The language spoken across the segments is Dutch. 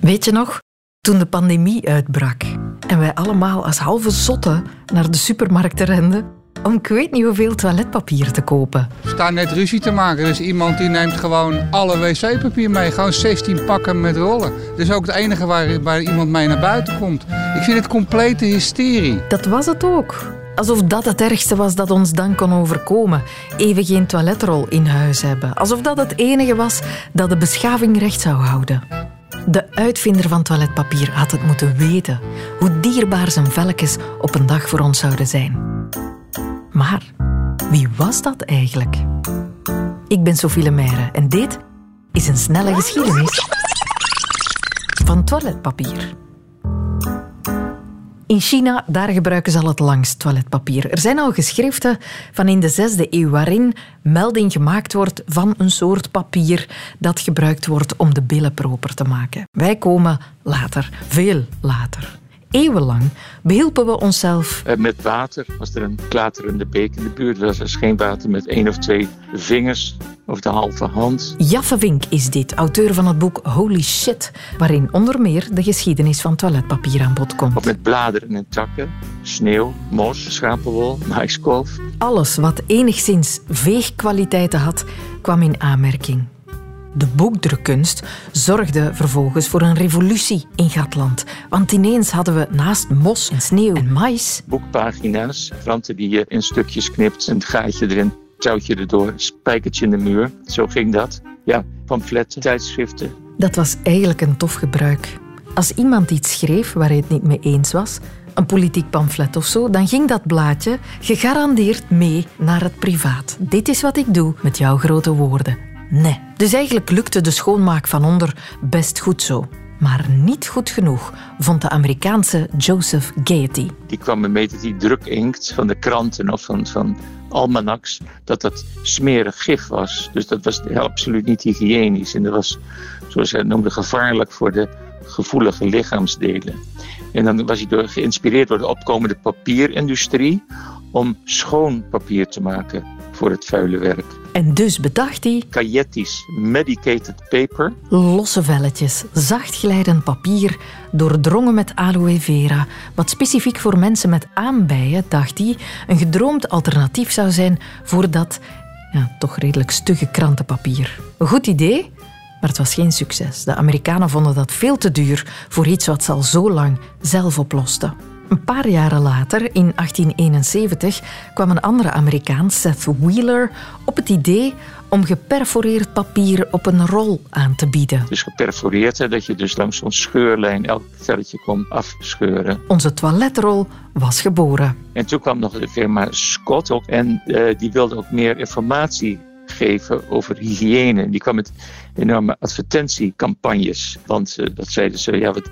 Weet je nog, toen de pandemie uitbrak en wij allemaal als halve zotten naar de supermarkten renden om ik weet niet hoeveel toiletpapier te kopen. We staan net ruzie te maken. Er is iemand die neemt gewoon alle wc-papier mee. Gewoon 16 pakken met rollen. Dat is ook het enige waar iemand mee naar buiten komt. Ik vind het complete hysterie. Dat was het ook. Alsof dat het ergste was dat ons dan kon overkomen. Even geen toiletrol in huis hebben. Alsof dat het enige was dat de beschaving recht zou houden. De uitvinder van toiletpapier had het moeten weten. Hoe dierbaar zijn velletjes op een dag voor ons zouden zijn. Maar wie was dat eigenlijk? Ik ben Sophie Lemaire en dit is een snelle geschiedenis van toiletpapier. In China, daar gebruiken ze al het langst toiletpapier. Er zijn al geschriften van in de 6e eeuw waarin melding gemaakt wordt van een soort papier dat gebruikt wordt om de billen proper te maken. Wij komen later, veel later. Eeuwenlang behielpen we onszelf... Met water, als er een klaterende beek in de buurt was. Er is geen water met 1 of 2 vingers of de halve hand. Jaffa Wink is dit, auteur van het boek Holy Shit, waarin onder meer de geschiedenis van toiletpapier aan bod komt. Met bladeren en takken, sneeuw, mos, schapenwol, maïskolf. Alles wat enigszins veegkwaliteiten had, kwam in aanmerking. De boekdrukkunst zorgde vervolgens voor een revolutie in Gatland. Want ineens hadden we naast mos en sneeuw en maïs... boekpagina's, kranten die je in stukjes knipt, een gaatje erin, touwtje erdoor, spijkertje in de muur. Zo ging dat. Ja, pamfletten, tijdschriften. Dat was eigenlijk een tof gebruik. Als iemand iets schreef waar hij het niet mee eens was, een politiek pamflet of zo, dan ging dat blaadje gegarandeerd mee naar het privaat. Dit is wat ik doe met jouw grote woorden. Nee. Dus eigenlijk lukte de schoonmaak van onder best goed zo. Maar niet goed genoeg, vond de Amerikaanse Joseph Gayetty. Die kwam ermee dat die drukinkt van de kranten of van almanaks, dat smerig gif was. Dus dat was absoluut niet hygiënisch. En dat was, zoals hij het noemde, gevaarlijk voor de gevoelige lichaamsdelen. En dan was hij door geïnspireerd door de opkomende papierindustrie om schoon papier te maken voor het vuile werk. En dus bedacht hij... Kayetis medicated paper. Losse velletjes, zacht glijdend papier, doordrongen met aloe vera. Wat specifiek voor mensen met aanbijen, dacht hij, een gedroomd alternatief zou zijn voor dat toch redelijk stugge krantenpapier. Een goed idee, maar het was geen succes. De Amerikanen vonden dat veel te duur voor iets wat ze al zo lang zelf oplosten. Een paar jaren later, in 1871, kwam een andere Amerikaan, Seth Wheeler, op het idee om geperforeerd papier op een rol aan te bieden. Dus geperforeerd, hè, dat je dus langs zo'n scheurlijn elk velletje kon afscheuren. Onze toiletrol was geboren. En toen kwam nog de firma Scott op en die wilde ook meer informatie geven over hygiëne. Die kwam met enorme advertentiecampagnes, want dat zeiden ze,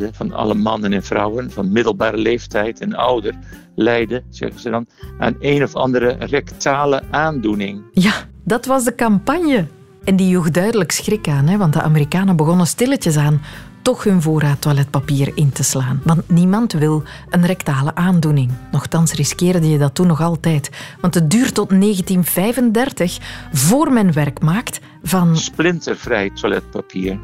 2/3 van alle mannen en vrouwen van middelbare leeftijd en ouder lijden, zeggen ze dan, aan een of andere rectale aandoening. Ja, dat was de campagne. En die joeg duidelijk schrik aan, hè, want de Amerikanen begonnen stilletjes aan toch hun voorraad toiletpapier in te slaan. Want niemand wil een rectale aandoening. Nochtans riskeerde je dat toen nog altijd. Want het duurt tot 1935 voor men werk maakt van... splintervrij toiletpapier.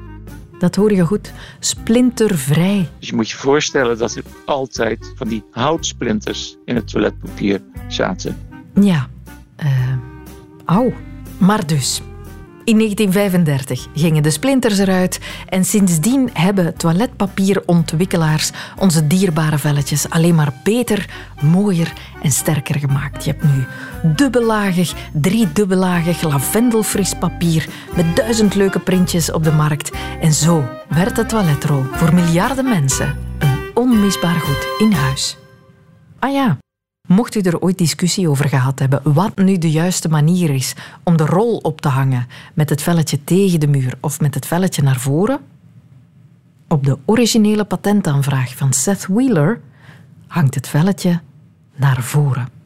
Dat hoor je goed. Splintervrij. Dus je moet je voorstellen dat er altijd van die houtsplinters in het toiletpapier zaten. Ja. Au. Maar dus. In 1935 gingen de splinters eruit en sindsdien hebben toiletpapierontwikkelaars onze dierbare velletjes alleen maar beter, mooier en sterker gemaakt. Je hebt nu dubbellagig, 3 dubbellagig lavendelfris papier met 1000 leuke printjes op de markt. En zo werd de toiletrol voor miljarden mensen een onmisbaar goed in huis. Ah ja. Mocht u er ooit discussie over gehad hebben wat nu de juiste manier is om de rol op te hangen met het velletje tegen de muur of met het velletje naar voren, op de originele patentaanvraag van Seth Wheeler hangt het velletje naar voren.